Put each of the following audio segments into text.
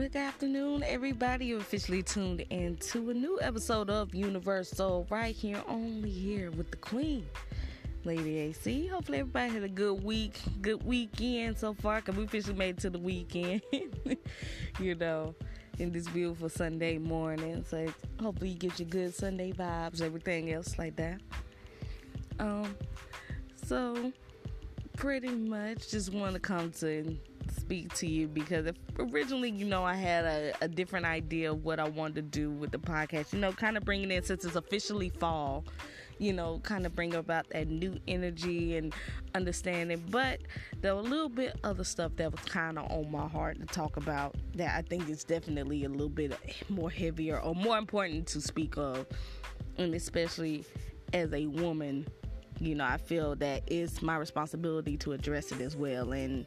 Good afternoon, everybody. You're officially tuned in to a new episode of Universal right here, only here with the Queen, Lady AC. Hopefully everybody had a good week, good weekend so far, because we officially made it to the weekend, you know, in this beautiful Sunday morning. So hopefully you get your good Sunday vibes, everything else like that. So pretty much just want to come to speak to you because originally, you know, I had a different idea of what I wanted to do with the podcast, you know, kind of bringing in, since it's officially fall, you know, kind of bring about that new energy and understanding. But there was a little bit other stuff that was kind of on my heart to talk about that I think is definitely a little bit more heavier or more important to speak of, and especially as a woman, you know, I feel that it's my responsibility to address it as well. And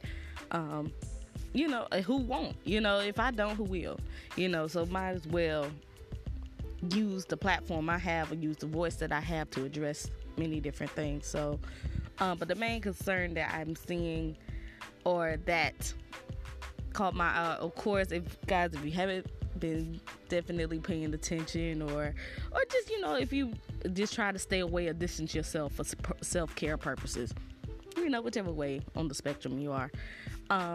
you know, who won't? You know, if I don't, who will? You know, so might as well use the platform I have or use the voice that I have to address many different things. So, but the main concern that I'm seeing, or that caught my eye, of course, if you haven't been definitely paying attention, or just, you know, if you just try to stay away or distance yourself for self-care purposes, you know, whichever way on the spectrum you are.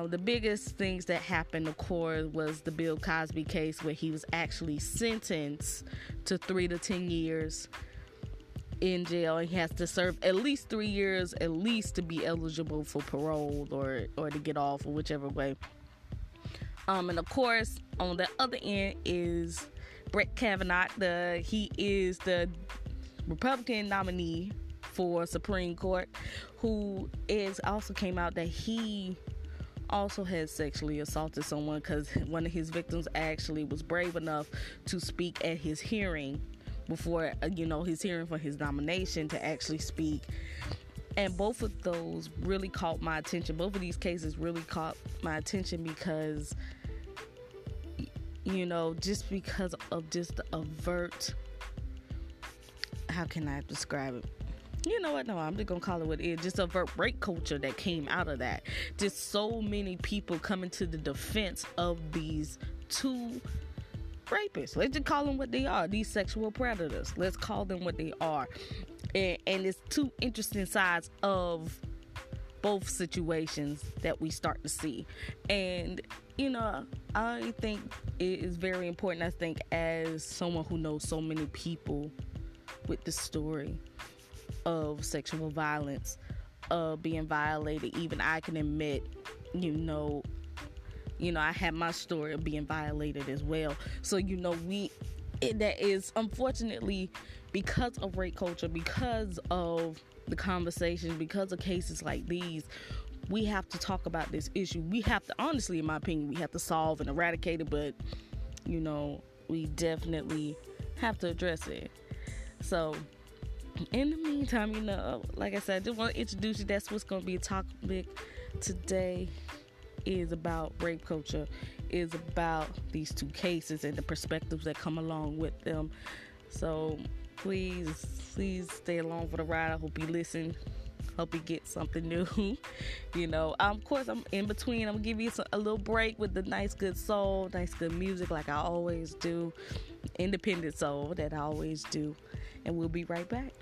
The biggest things that happened, of course, was the Bill Cosby case, where he was actually sentenced to 3 to 10 years in jail, and he has to serve at least 3 years at least to be eligible for parole or to get off, or whichever way. And of course, on the other end is Brett Kavanaugh. He is the Republican nominee for Supreme Court, who is also came out that he also has sexually assaulted someone, because one of his victims actually was brave enough to speak at his hearing before, you know, his hearing for his nomination, to actually speak. And both of those really caught my attention. Both of these cases really caught my attention because, you know, just because of just the overt, how can I describe it? You know what? No, I'm just going to call it what it is. Just overt rape culture that came out of that. Just so many people coming to the defense of these two rapists. Let's just call them what they are. These sexual predators. Let's call them what they are. And it's two interesting sides of both situations that we start to see. And, you know, I think it is very important, I think, as someone who knows so many people with the story of sexual violence, of being violated. Even I can admit, you know, I had my story of being violated as well. So, you know, that is, unfortunately, because of rape culture, because of the conversation, because of cases like these, we have to talk about this issue. We have to, honestly, in my opinion, we have to solve and eradicate it, but, you know, we definitely have to address it. So, in the meantime, you know, like I said, I just want to introduce you. That's what's going to be a topic today, is about rape culture, is about these two cases and the perspectives that come along with them. So please stay along for the ride. I hope you listen. Hope you get something new. You know, of course, I'm in between. I'm going to give you a little break with the nice good soul, nice good music like I always do. Independent soul that I always do. And we'll be right back.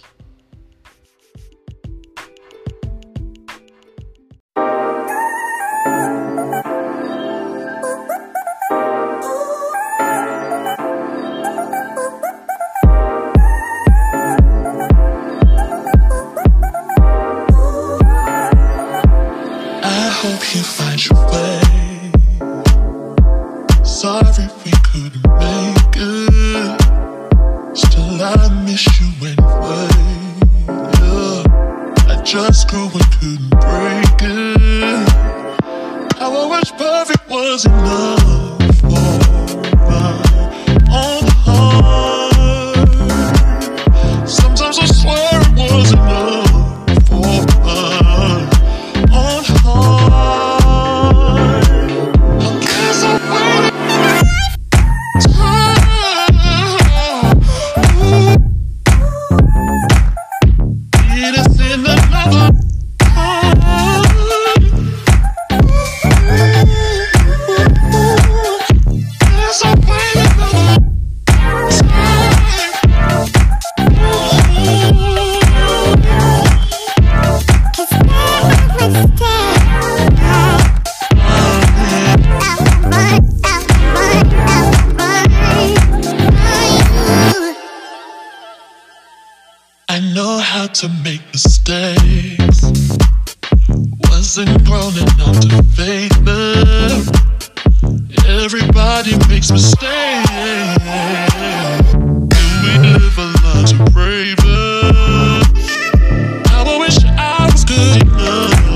know how to make mistakes. Wasn't grown enough to fake them. Everybody makes mistakes. Do we live a lot to brave us? I wish I was good enough for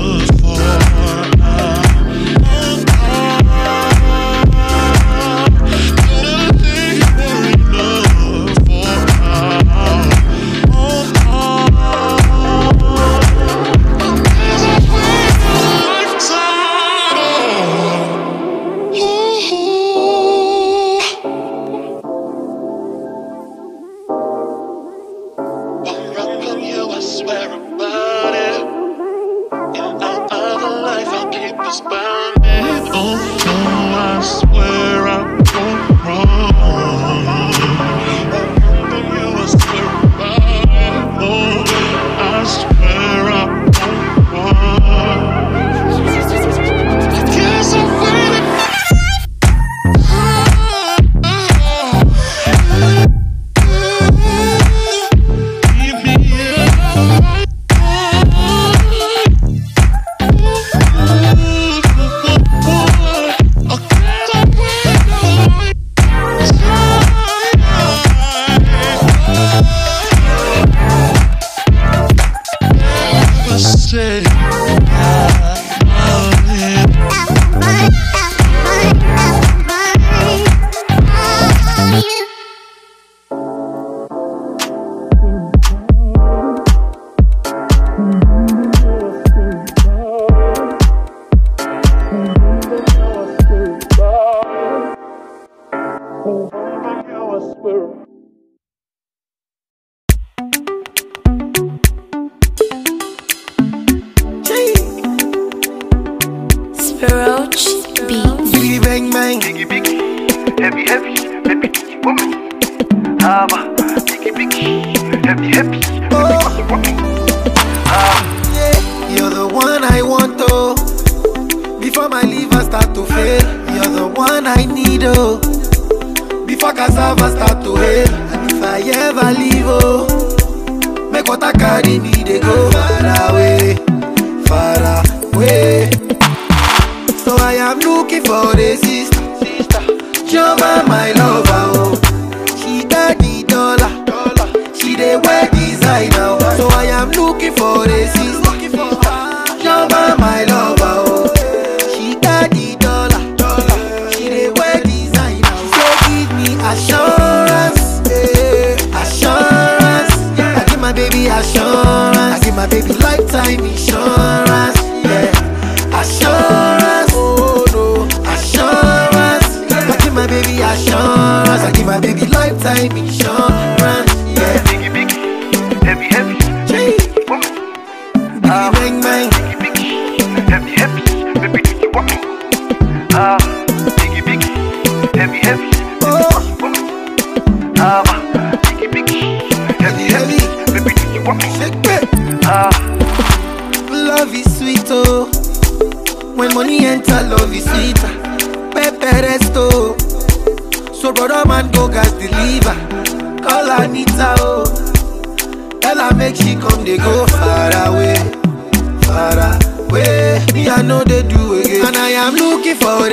looking for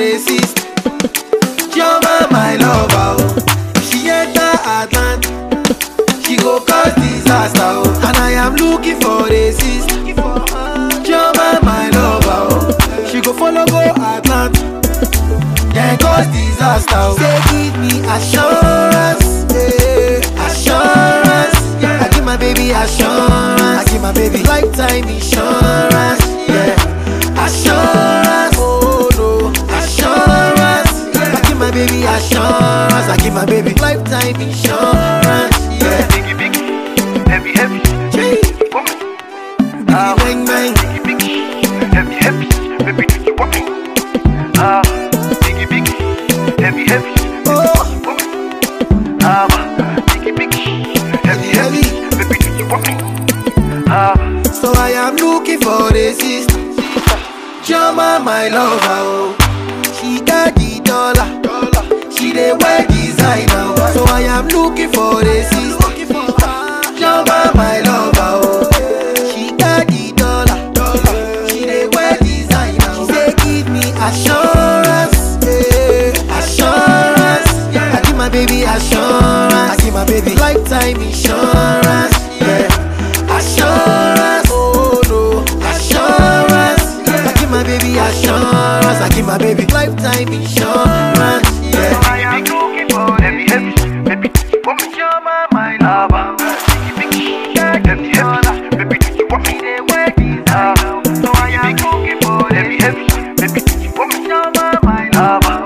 this. Jump on my lover. baby. Lifetime insurance, yeah. Assurance, oh no. Assurance, yeah. I give my baby assurance. I give my baby lifetime insurance, yeah. I am looking for them, baby. Want me to my lover? Baby, you want me to wear these out? So I am looking for them, baby. Want me to my lover?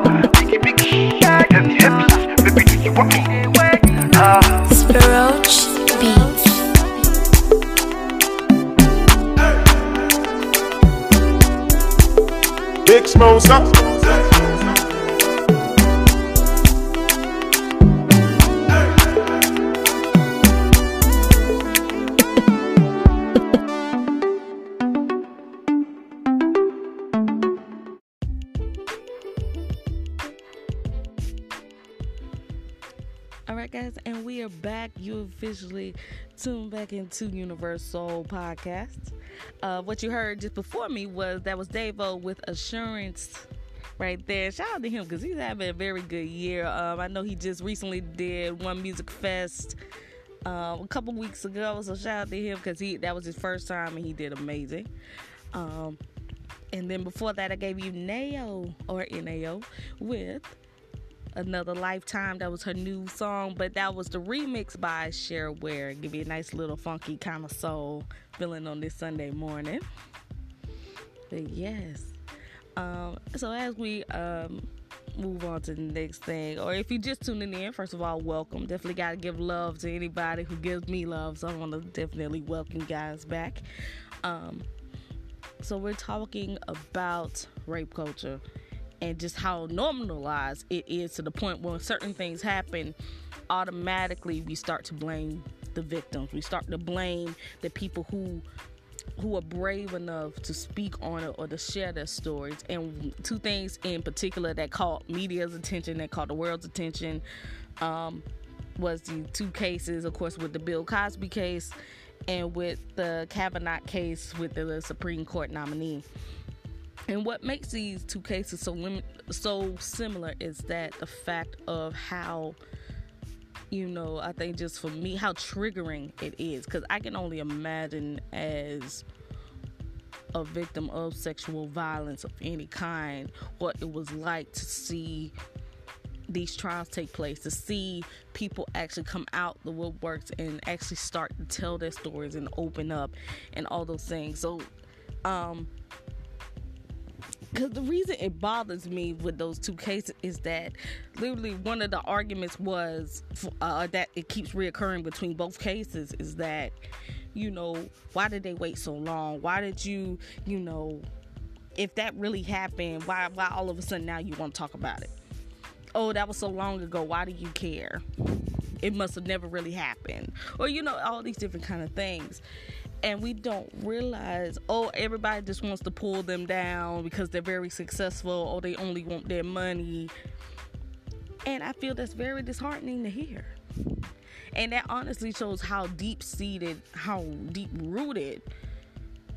Roach beats. Big Smoke up. Alright guys, and we are back. You officially tuned back into Universal Podcast. What you heard just before me was Davo with Assurance right there. Shout out to him because he's having a very good year. I know he just recently did One Music Fest a couple weeks ago, so shout out to him because that was his first time and he did amazing. And then before that I gave you NAO with Another Lifetime. That was her new song, but that was the remix by Cher Ware. Give you a nice little funky kind of soul feeling on this Sunday morning. But yes, so as we move on to the next thing, or if you just tuning in, first of all, welcome. Definitely gotta give love to anybody who gives me love, so I want to definitely welcome you guys back. So we're talking about rape culture and just how normalized it is to the point where when certain things happen, automatically we start to blame the victims. We start to blame the people who are brave enough to speak on it or to share their stories. And two things in particular that caught media's attention, that caught the world's attention, was the two cases, of course, with the Bill Cosby case and with the Kavanaugh case with the Supreme Court nominee. And what makes these two cases so similar is that the fact of how, I think just for me, how triggering it is. Because I can only imagine as a victim of sexual violence of any kind, what it was like to see these trials take place, to see people actually come out the woodworks and actually start to tell their stories and open up and all those things. So, because the reason it bothers me with those two cases is that literally one of the arguments was that it keeps reoccurring between both cases is that, why did they wait so long? Why did you, if that really happened, why all of a sudden now you want to talk about it? Oh, that was so long ago. Why do you care? It must have never really happened. Or, all these different kind of things. And we don't realize, everybody just wants to pull them down because they're very successful, or they only want their money. And I feel that's very disheartening to hear. And that honestly shows how deep-seated, how deep-rooted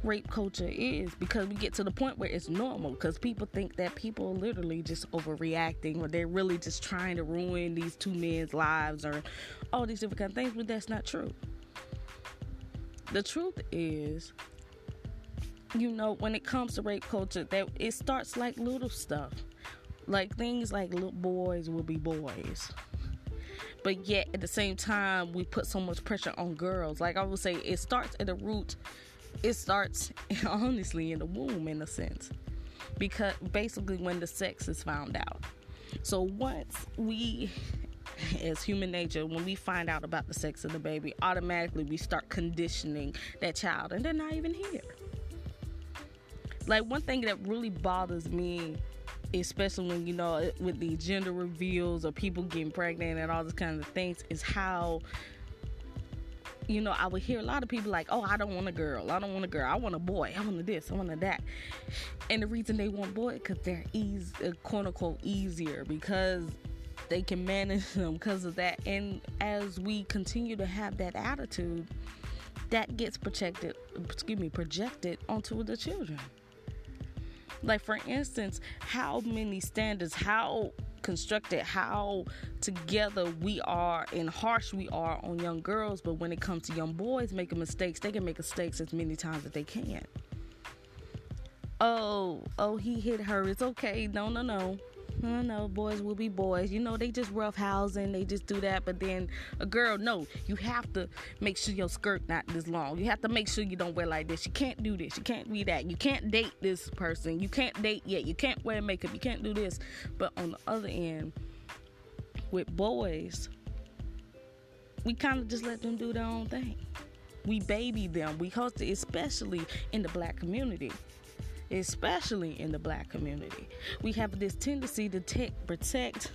rape culture is, because we get to the point where it's normal, because people think that people are literally just overreacting, or they're really just trying to ruin these two men's lives or all these different kind of things, but that's not true. The truth is, when it comes to rape culture, that it starts like little stuff. Like things like little boys will be boys. But yet, at the same time, we put so much pressure on girls. Like I would say, it starts at the root. It starts, honestly, in the womb, in a sense. Because basically when the sex is found out. So once we... As human nature, when we find out about the sex of the baby, automatically we start conditioning that child, and they're not even here. Like, one thing that really bothers me, especially when, with the gender reveals or people getting pregnant and all this kind of things, is how, I would hear a lot of people like, I don't want a girl. I don't want a girl. I want a boy. I want this. I want that. And the reason they want boy, because they're easy, quote unquote, easier, because they can manage them because of that. And as we continue to have that attitude, that gets projected onto the children. Like, for instance, how many standards, how constructed how together we are and harsh we are on young girls, but when it comes to young boys making mistakes, they can make mistakes as many times as they can. Oh, he hit her. It's okay. No. I know boys will be boys. You know, they just roughhousing. They just do that. But then a girl, no, you have to make sure your skirt not this long. You have to make sure you don't wear like this. You can't do this. You can't be that. You can't date this person. You can't date yet. You can't wear makeup. You can't do this. But on the other end, with boys, we kind of just let them do their own thing. We baby them. We host it, especially in the black community. Especially in the black community, we have this tendency to protect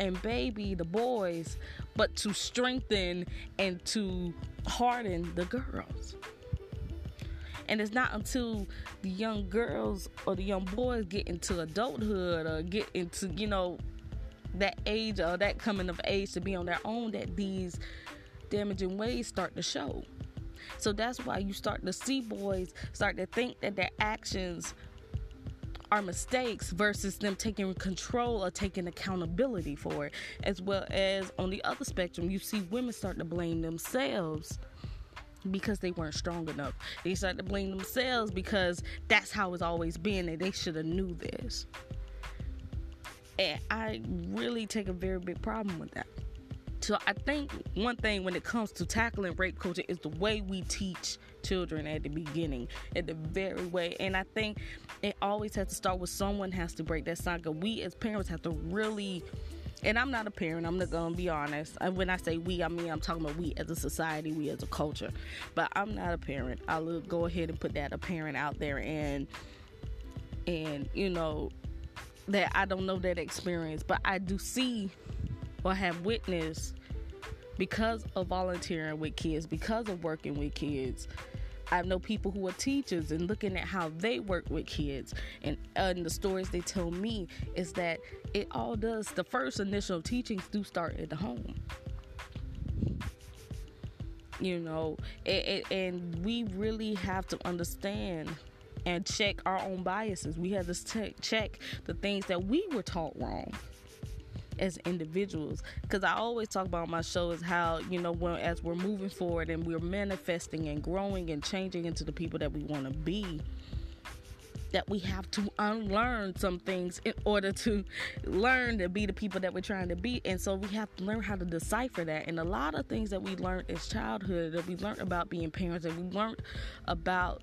and baby the boys, but to strengthen and to harden the girls. And it's not until the young girls or the young boys get into adulthood or get into, you know, that age or that coming of age to be on their own that these damaging ways start to show. So that's why you start to see boys start to think that their actions are mistakes versus them taking control or taking accountability for it. As well as on the other spectrum, you see women start to blame themselves because they weren't strong enough. They start to blame themselves because that's how it's always been and they should have knew this. And I really take a very big problem with that. So I think one thing when it comes to tackling rape culture is the way we teach children at the beginning, at the very way. And I think it always has to start with someone has to break that cycle. We as parents have to really, and I'm not a parent, I'm gonna be honest. When I say we, I mean I'm talking about we as a society, we as a culture. But I'm not a parent. I'll go ahead and put that a parent out there and you know, that I don't know that experience, but I do see or have witnessed, because of volunteering with kids, because of working with kids. I know people who are teachers and looking at how they work with kids and the stories they tell me is that it all does, the first initial teachings do start at the home. You know, and we really have to understand and check our own biases. We have to check the things that we were taught wrong as individuals, because I always talk about on my show is how, you know, when as we're moving forward and we're manifesting and growing and changing into the people that we want to be, that we have to unlearn some things in order to learn to be the people that we're trying to be. And so we have to learn how to decipher that. And a lot of things that we learned as childhood, that we learned about being parents, and we learned about,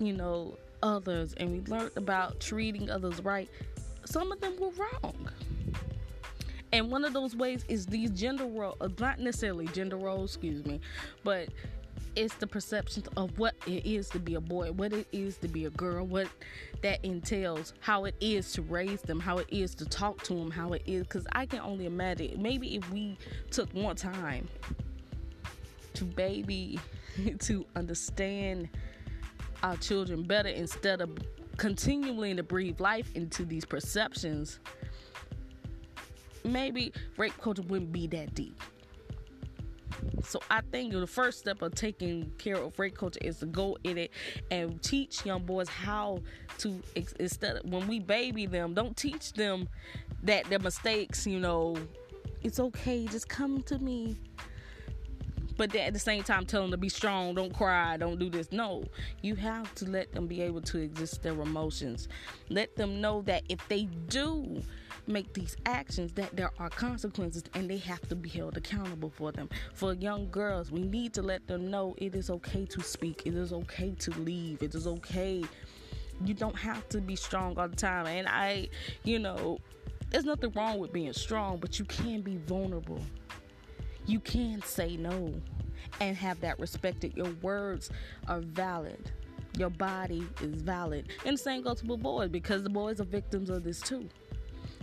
you know, others, and we learned about treating others right, some of them were wrong. And one of those ways is these gender roles, not necessarily gender roles, but it's the perceptions of what it is to be a boy, what it is to be a girl, what that entails, how it is to raise them, how it is to talk to them, how it is, because I can only imagine, maybe if we took more time to baby, to understand our children better instead of continually to breathe life into these perceptions, maybe rape culture wouldn't be that deep. So I think the first step of taking care of rape culture is to go in it and teach young boys how to, instead of, when we baby them, don't teach them that their mistakes, you know, it's okay, just come to me. But at the same time, tell them to be strong, don't cry, don't do this. No, you have to let them be able to exist their emotions. Let them know that if they do make these actions, that there are consequences and they have to be held accountable for them. For young girls, we need to let them know it is okay to speak, it is okay to leave, it is okay. You don't have to be strong all the time. And I, you know, there's nothing wrong with being strong, but you can be vulnerable. You can say no and have that respected. Your words are valid. Your body is valid. And the same goes for boys, because the boys are victims of this too.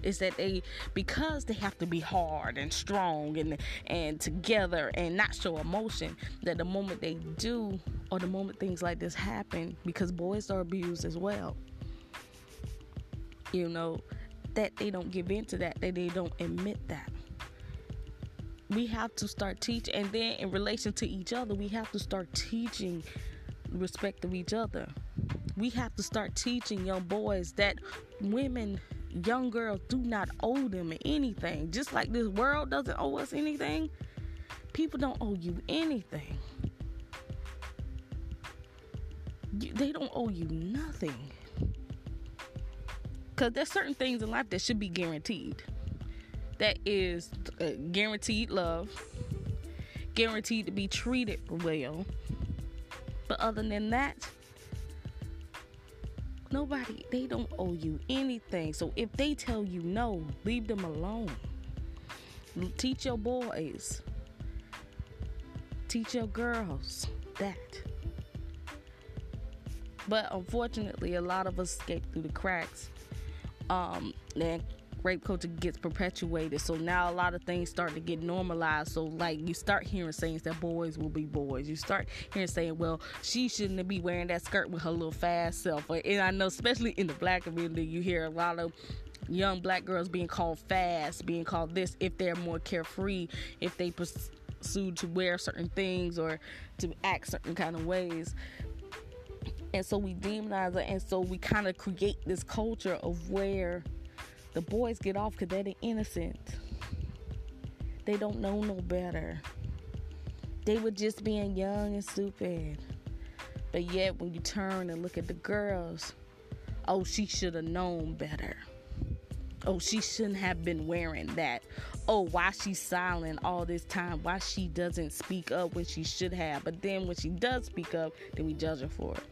Is that they, because they have to be hard and strong and together and not show emotion, that the moment they do or the moment things like this happen, because boys are abused as well, you know, that they don't give in to that, that they don't admit that. We have to start teaching, and then in relation to each other, we have to start teaching respect of each other. We have to start teaching young boys that women young girls do not owe them anything. Just like this world doesn't owe us anything, people don't owe you anything. They don't owe you nothing. Because there's certain things in life that should be guaranteed. That is guaranteed love, guaranteed to be treated well. But other than that, nobody, they don't owe you anything. So if they tell you no, leave them alone. Teach your boys, teach your girls that. But unfortunately, a lot of us escape through the cracks. And rape culture gets perpetuated. So now a lot of things start to get normalized. So like you start hearing sayings that boys will be boys. You start hearing saying, well, she shouldn't be wearing that skirt with her little fast self. And I know especially in the black community, you hear a lot of young black girls being called fast, being called this, if they're more carefree, if they pursue to wear certain things or to act certain kind of ways. And so we demonize it, and so we kind of create this culture of where the boys get off because they're the innocent. They don't know no better. They were just being young and stupid. But yet when you turn and look at the girls, oh, she should have known better. Oh, she shouldn't have been wearing that. Oh, why she's silent all this time? Why she doesn't speak up when she should have? But then when she does speak up, then we judge her for it.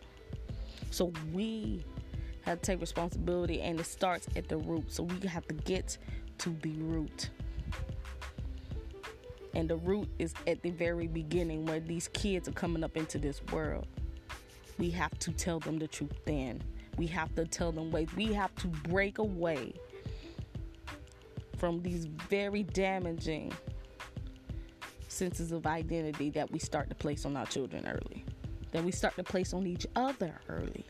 So we have to take responsibility, and it starts at the root. So we have to get to the root. And the root is at the very beginning where these kids are coming up into this world. We have to tell them the truth then. We have to tell them ways. We have to break away from these very damaging senses of identity that we start to place on our children early. That we start to place on each other early.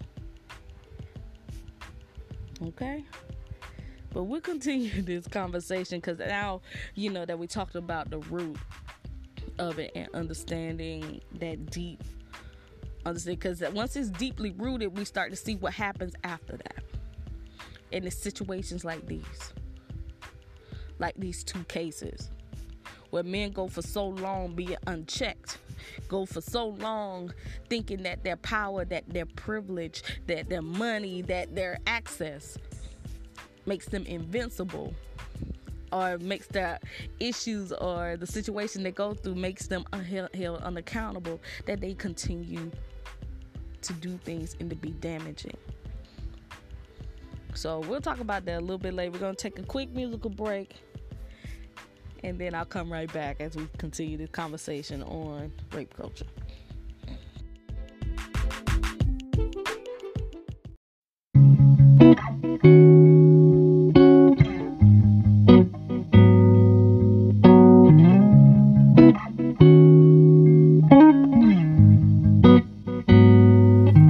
Okay? But we'll continue this conversation because now, you know, that we talked about the root of it and understanding that deep. Because once it's deeply rooted, we start to see what happens after that. And it's situations like these. Like these two cases. Where men go for so long being unchecked. Go for so long thinking that their power, that their privilege, that their money, that their access makes them invincible, or makes their issues or the situation they go through makes them held unaccountable, that they continue to do things and to be damaging. So we'll talk about that a little bit later. We're going to take a quick musical break. And then I'll come right back as we continue the conversation on rape culture.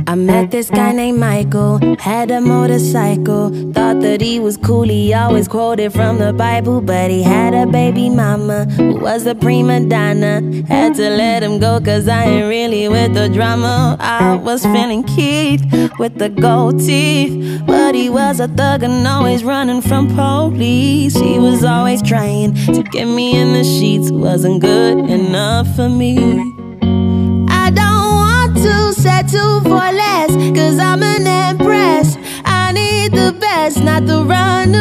I met this guy named Michael, had a motorcycle, thought that he was cool, he always quoted from the Bible, but he had a baby mama who was a prima donna. Had to let him go cause I ain't really with the drama. I was feeling Keith with the gold teeth, but he was a thug and always running from police. He was always trying to get me in the sheets, wasn't good enough for me. To settle for less, cause I'm an empress. I need the best, not the runner-up,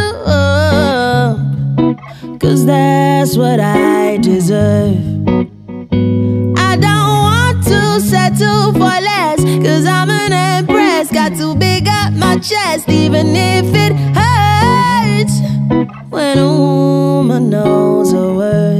cause that's what I deserve. I don't want to settle for less, cause I'm an empress. Got too big up my chest, even if it hurts, when a woman knows her worth.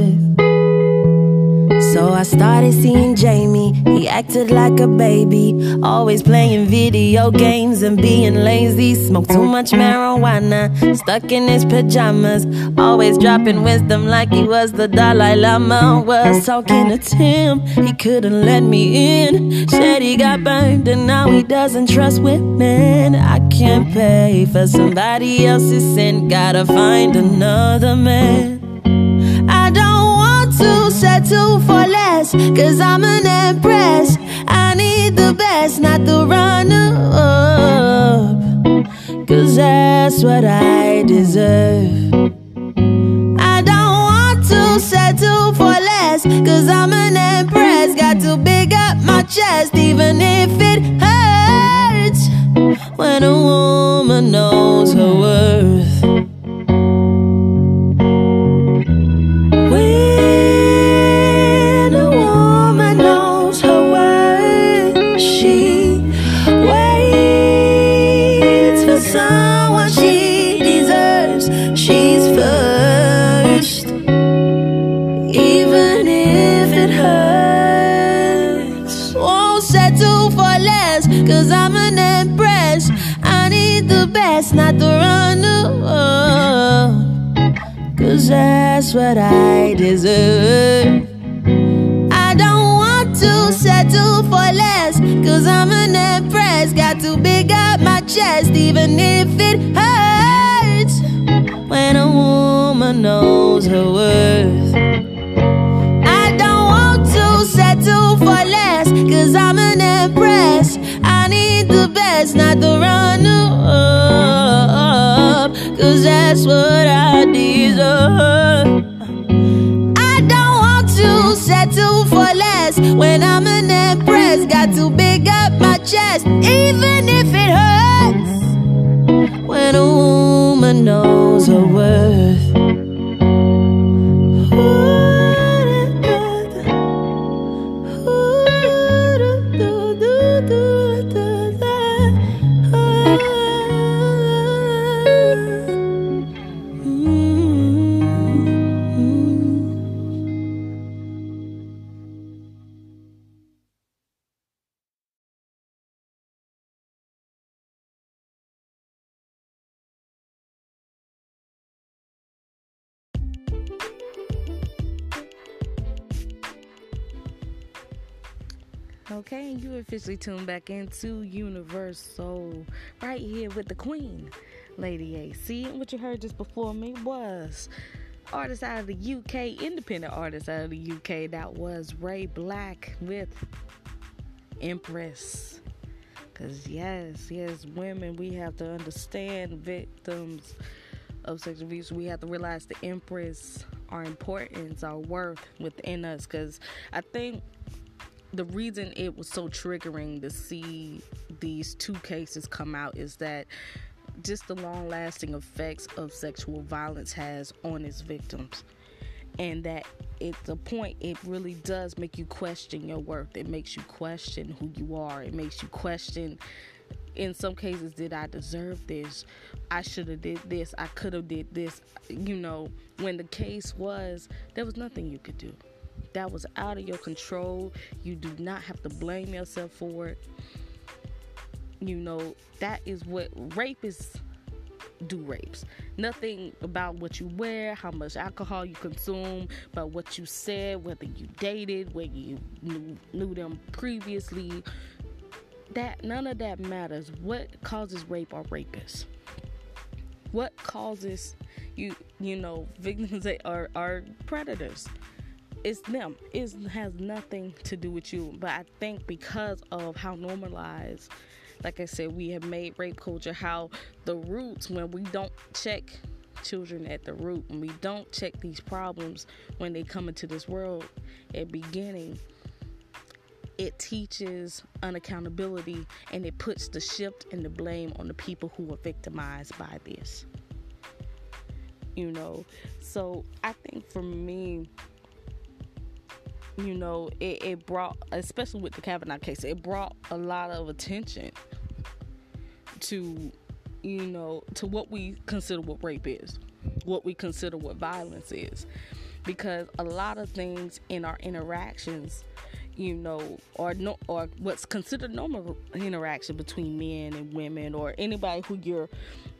So I started seeing Jamie, he acted like a baby, always playing video games and being lazy. Smoked too much marijuana, stuck in his pajamas, always dropping wisdom like he was the Dalai Lama. Was talking to Tim, he couldn't let me in. Said he got burned and now he doesn't trust women. I can't pay for somebody else's sin, gotta find another man. I don't to settle for less, cause I'm an empress. I need the best, not the runner-up, cause that's what I do. deserve. I don't want to settle for less, 'cause I'm an empress, got to big up my chest, even if it hurts. When a woman knows her worth, not to run up, 'cause that's what I deserve. I don't want to settle for less, 'cause I'm an empress, got to big up my chest, even if it hurts. When a woman knows her worth, I don't want to settle for less, 'cause I'm an empress, I need the best, not to run up, 'cause that's what I deserve. I don't want to settle for less. When I'm an empress, got to big up my chest, even if it hurts. When a woman knows her worth. Okay, you officially tuned back into Universal right here with the Queen, Lady AC. And what you heard just before me was artist out of the UK, independent artist out of the UK. That was Ray Black with Empress. 'Cause yes, women, we have to understand, victims of sexual abuse, we have to realize the Empress, our importance, our worth within us. 'Cause I think the reason it was so triggering to see these two cases come out is that just the long-lasting effects of sexual violence has on its victims, and that at the point it really does make you question your worth. It makes you question who you are. It makes you question, in some cases, did I deserve this? I should have did this. I could have did this. You know, when the case was, there was nothing you could do. That was out of your control. You do not have to blame yourself for it. You know, that is what rapists do, rapes. Nothing about what you wear, how much alcohol you consume, but what you said, whether you dated, whether you knew them previously. That none of that matters. What causes rape are rapists. What causes you know, victims are predators. It's them. It has nothing to do with you. But I think because of how normalized, like I said, we have made rape culture, how the roots, when we don't check children at the root, when we don't check these problems when they come into this world at beginning, it teaches unaccountability, and it puts the shift and the blame on the people who are victimized by this. You know, so I think for me, you know, it brought, especially with the Kavanaugh case, it brought a lot of attention to, you know, to what we consider what rape is, what we consider what violence is, because a lot of things in our interactions, you know, or what's considered normal interaction between men and women or anybody who you're,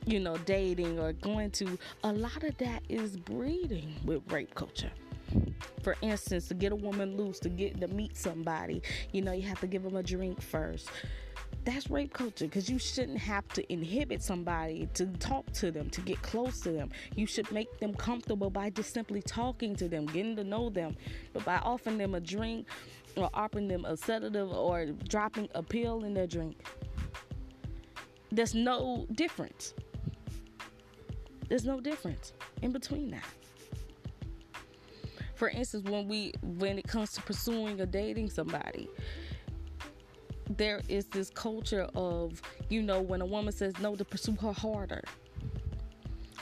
you know, dating or going to, a lot of that is breeding with rape culture. For instance, to get a woman loose, to meet somebody, you know, you have to give them a drink first. That's rape culture, because you shouldn't have to inhibit somebody to talk to them, to get close to them. You should make them comfortable by just simply talking to them, getting to know them. But by offering them a drink or offering them a sedative or dropping a pill in their drink, there's no difference. There's no difference in between that. For instance, when it comes to pursuing or dating somebody, there is this culture of, you know, when a woman says no, to pursue her harder.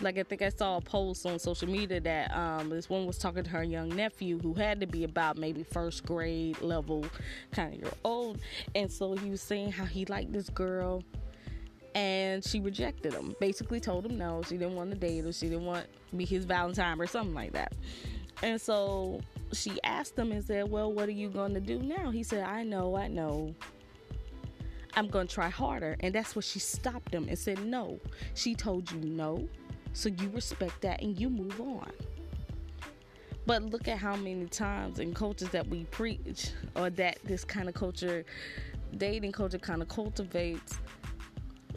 Like, I think I saw a post on social media that this woman was talking to her young nephew who had to be about maybe first grade level, kind of year old. And so he was saying how he liked this girl and she rejected him. Basically told him no, she didn't want to date him, she didn't want to be his Valentine or something like that. And so she asked him and said, well, what are you going to do now? He said, I know. I'm going to try harder. And that's what she stopped him and said, no. She told you no. So you respect that and you move on. But look at how many times in cultures that we preach, or that this kind of culture, dating culture, kind of cultivates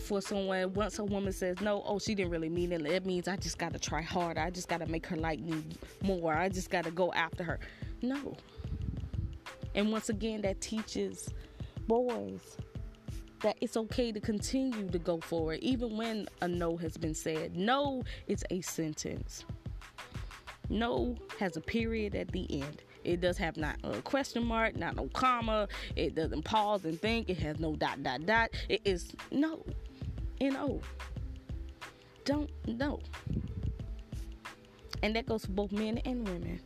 for someone. Once a woman says no, oh, she didn't really mean it. It means I just got to try harder. I just got to make her like me more. I just got to go after her. No. And once again, that teaches boys that it's okay to continue to go forward even when a no has been said. No is a sentence. No has a period at the end. It does have not a question mark, not no comma. It doesn't pause and think. It has no ... It is no. N-O. Don't know. And that goes for both men and women.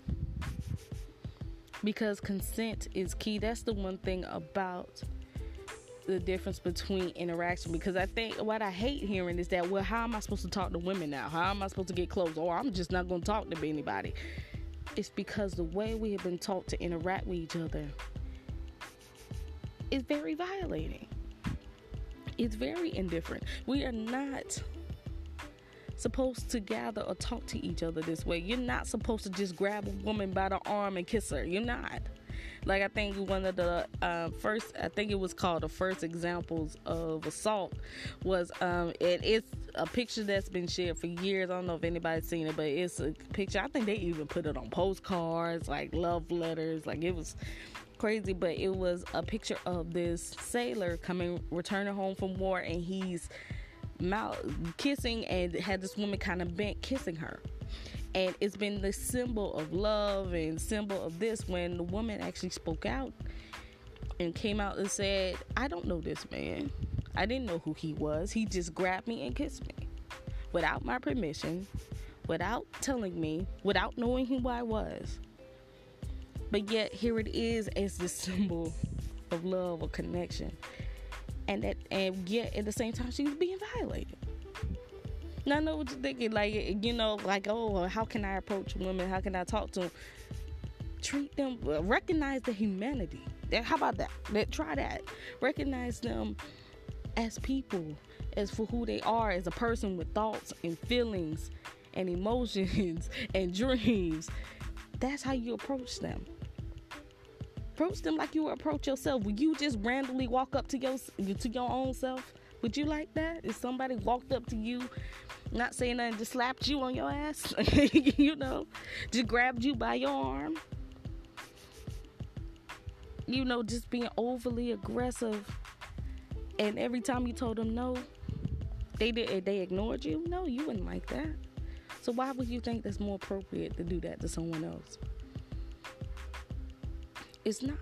Because consent is key. That's the one thing about the difference between interaction, because I think what I hate hearing is that, well, how am I supposed to talk to women now? How am I supposed to get close? Or I'm just not going to talk to anybody. It's because the way we have been taught to interact with each other is very violating. It's very indifferent. We are not supposed to gather or talk to each other this way. You're not supposed to just grab a woman by the arm and kiss her. You're not. Like, I think one of the first examples of assault was, and it's a picture that's been shared for years. I don't know if anybody's seen it, but it's a picture. I think they even put it on postcards, like love letters. Like, it was crazy, but it was a picture of this sailor returning home from war, and he's kissing, and had this woman kind of bent kissing her. And it's been the symbol of love and symbol of this, when the woman actually spoke out and came out and said, I don't know this man. I didn't know who he was. He just grabbed me and kissed me without my permission, without telling me, without knowing who I was. But yet here it is as the symbol of love or connection. And yet at the same time, she was being violated. Now, I know what you're thinking, like, you know, like, oh, how can I approach women? How can I talk to them? Treat them, recognize the humanity. How about that? Try that. Recognize them as people, as for who they are, as a person with thoughts and feelings and emotions and dreams. That's how you approach them. Approach them like you would approach yourself. Would you just randomly walk up to your own self? Would you like that? If somebody walked up to you, not saying nothing, just slapped you on your ass, you know, just grabbed you by your arm, you know, just being overly aggressive, and every time you told them no, they ignored you? No, you wouldn't like that. So why would you think that's more appropriate to do that to someone else? It's not.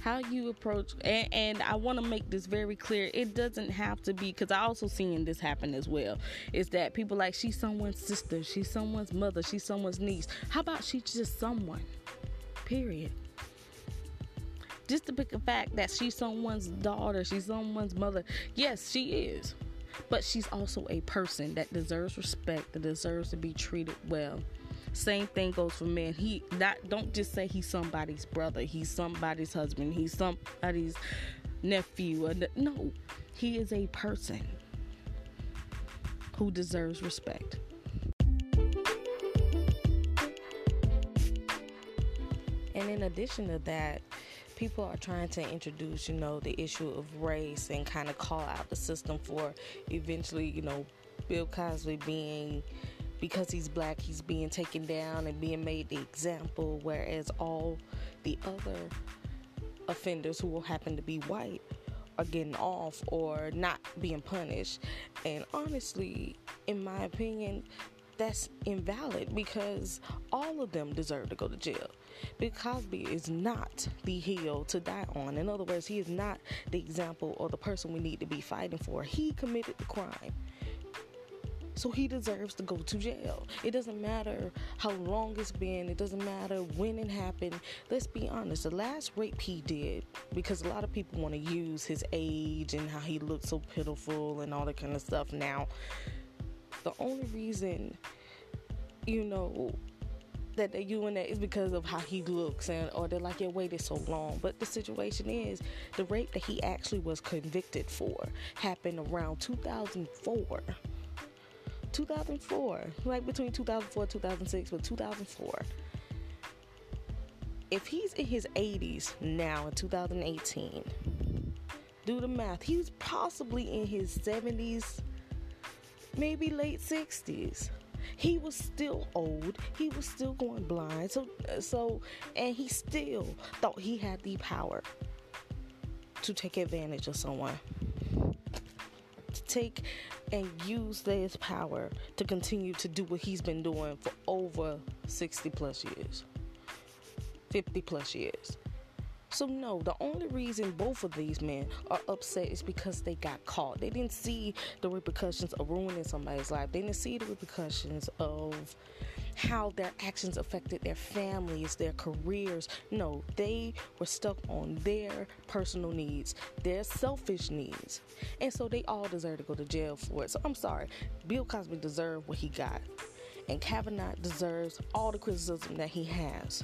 How you approach, and I want to make this very clear, it doesn't have to be, because I also seen this happen as well, is that people like, she's someone's sister, she's someone's mother, she's someone's niece. How about she's just someone? Period. Just to pick a fact that she's someone's daughter, she's someone's mother. Yes, she is. But she's also a person that deserves respect, that deserves to be treated well. Same thing goes for men. Don't just say he's somebody's brother, he's somebody's husband, he's somebody's nephew. No, he is a person who deserves respect. And in addition to that, people are trying to introduce, you know, the issue of race and kind of call out the system for eventually, you know, Bill Cosby being, because he's black, he's being taken down and being made the example, whereas all the other offenders who will happen to be white are getting off or not being punished. And honestly, in my opinion, that's invalid because all of them deserve to go to jail. Bill Cosby is not the hill to die on. In other words, he is not the example or the person we need to be fighting for. He committed the crime, so he deserves to go to jail. It doesn't matter how long it's been. It doesn't matter when it happened. Let's be honest. The last rape he did, because a lot of people want to use his age and how he looked so pitiful and all that kind of stuff now. The only reason, that they're doing that is because of how he looks, or they're like, it waited so long. But the situation is, the rape that he actually was convicted for happened around 2004. 2004, like between 2004 and 2006, but 2004. If he's in his 80s now in 2018, do the math, he's possibly in his 70s, maybe late 60s. He was still old. He was still going blind. So, and he still thought he had the power to take advantage of someone, to take and use this power to continue to do what he's been doing for over 60 plus years, 50 plus years. So no, the only reason both of these men are upset is because they got caught. They didn't see the repercussions of ruining somebody's life. They didn't see the repercussions of how their actions affected their families, their careers. No, they were stuck on their personal needs, their selfish needs. And so they all deserve to go to jail for it. So I'm sorry, Bill Cosby deserved what he got. And Kavanaugh deserves all the criticism that he has.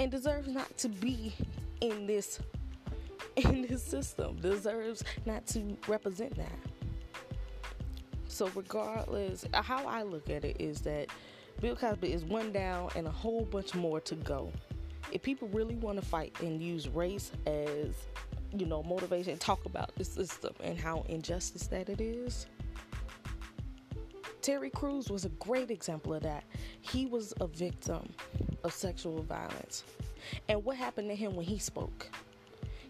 And deserves not to be in this system, deserves not to represent that. So regardless, how I look at it is that Bill Cosby is one down and a whole bunch more to go. If people really want to fight and use race as, motivation, talk about the system and how injustice that it is. Terry Crews was a great example of that. He was a victim of sexual violence. And what happened to him when he spoke?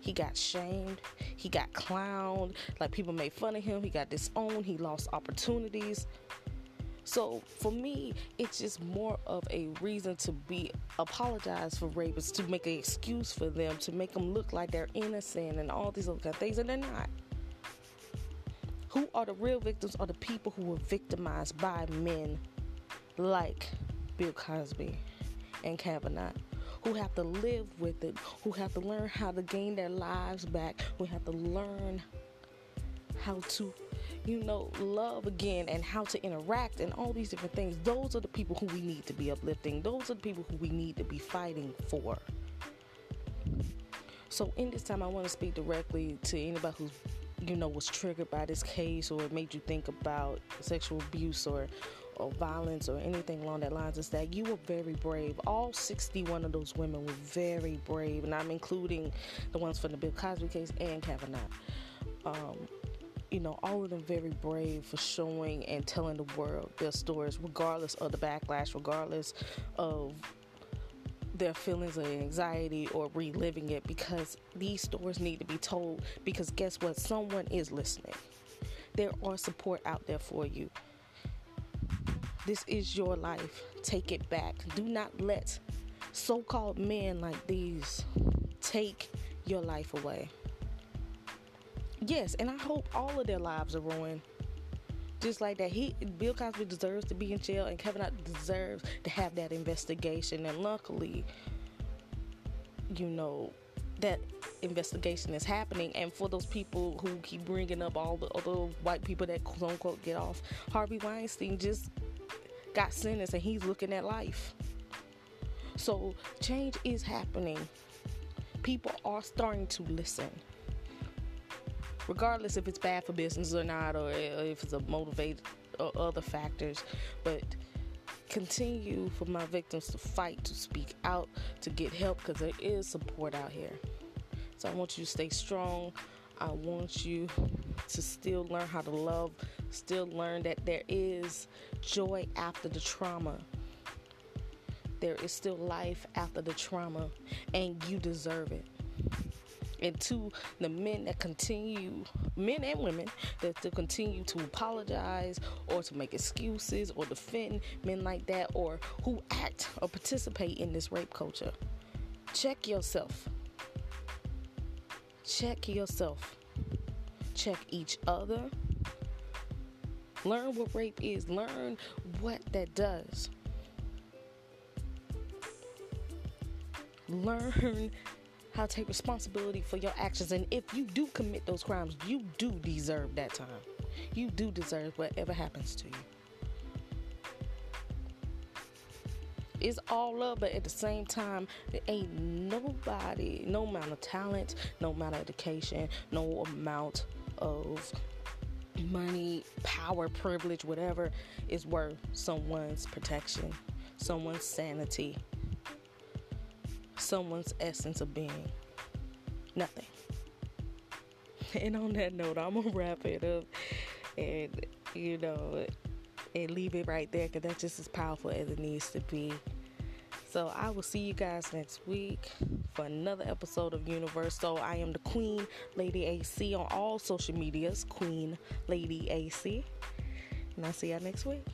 He got shamed. He got clowned. Like, people made fun of him. He got disowned. He lost opportunities. So for me, it's just more of a reason to be apologized for rapists, to make an excuse for them, to make them look like they're innocent and all these other kind of things, and they're not. Who are the real victims are the people who were victimized by men like Bill Cosby and Kavanaugh, who have to live with it, who have to learn how to gain their lives back, who have to learn how to, love again and how to interact and all these different things. Those are the people who we need to be uplifting. Those are the people who we need to be fighting for. So in this time, I want to speak directly to anybody who's was triggered by this case, or it made you think about sexual abuse or violence or anything along that lines, is that you were very brave. All 61 of those women were very brave, and I'm including the ones from the Bill Cosby case and Kavanaugh. All of them very brave for showing and telling the world their stories, regardless of the backlash, regardless of their feelings of anxiety or reliving it, because these stories need to be told, because guess what? Someone is listening. There are support out there for you. This is your life. Take it back. Do not let so-called men like these take your life away. Yes, and I hope all of their lives are ruined. Just like that, Bill Cosby deserves to be in jail, and Kavanaugh deserves to have that investigation. And luckily, that investigation is happening. And for those people who keep bringing up all the other white people that quote-unquote get off, Harvey Weinstein just got sentenced, and he's looking at life. So change is happening. People are starting to listen. Regardless if it's bad for business or not, or if it's a motivator or other factors, but continue for my victims to fight, to speak out, to get help, because there is support out here. So I want you to stay strong. I want you to still learn how to love, still learn that there is joy after the trauma. There is still life after the trauma, and you deserve it. and to the men that continue, men and women, that to continue to apologize or to make excuses or defend men like that, or who act or participate in this rape culture. Check yourself. Check yourself. Check each other. Learn what rape is. Learn what that does. Learn how to take responsibility for your actions. And if you do commit those crimes, you do deserve that time. You do deserve whatever happens to you. It's all love, but at the same time, there ain't nobody, no amount of talent, no amount of education, no amount of money, power, privilege, whatever, is worth someone's protection, someone's sanity, someone's essence of being. Nothing. And on that note, I'm gonna wrap it up and, you know, and leave it right there, because that's just as powerful as it needs to be. So I will see you guys next week for another episode of Universe. So I am the Queen Lady AC on all social medias, Queen Lady AC. And I'll see y'all next week.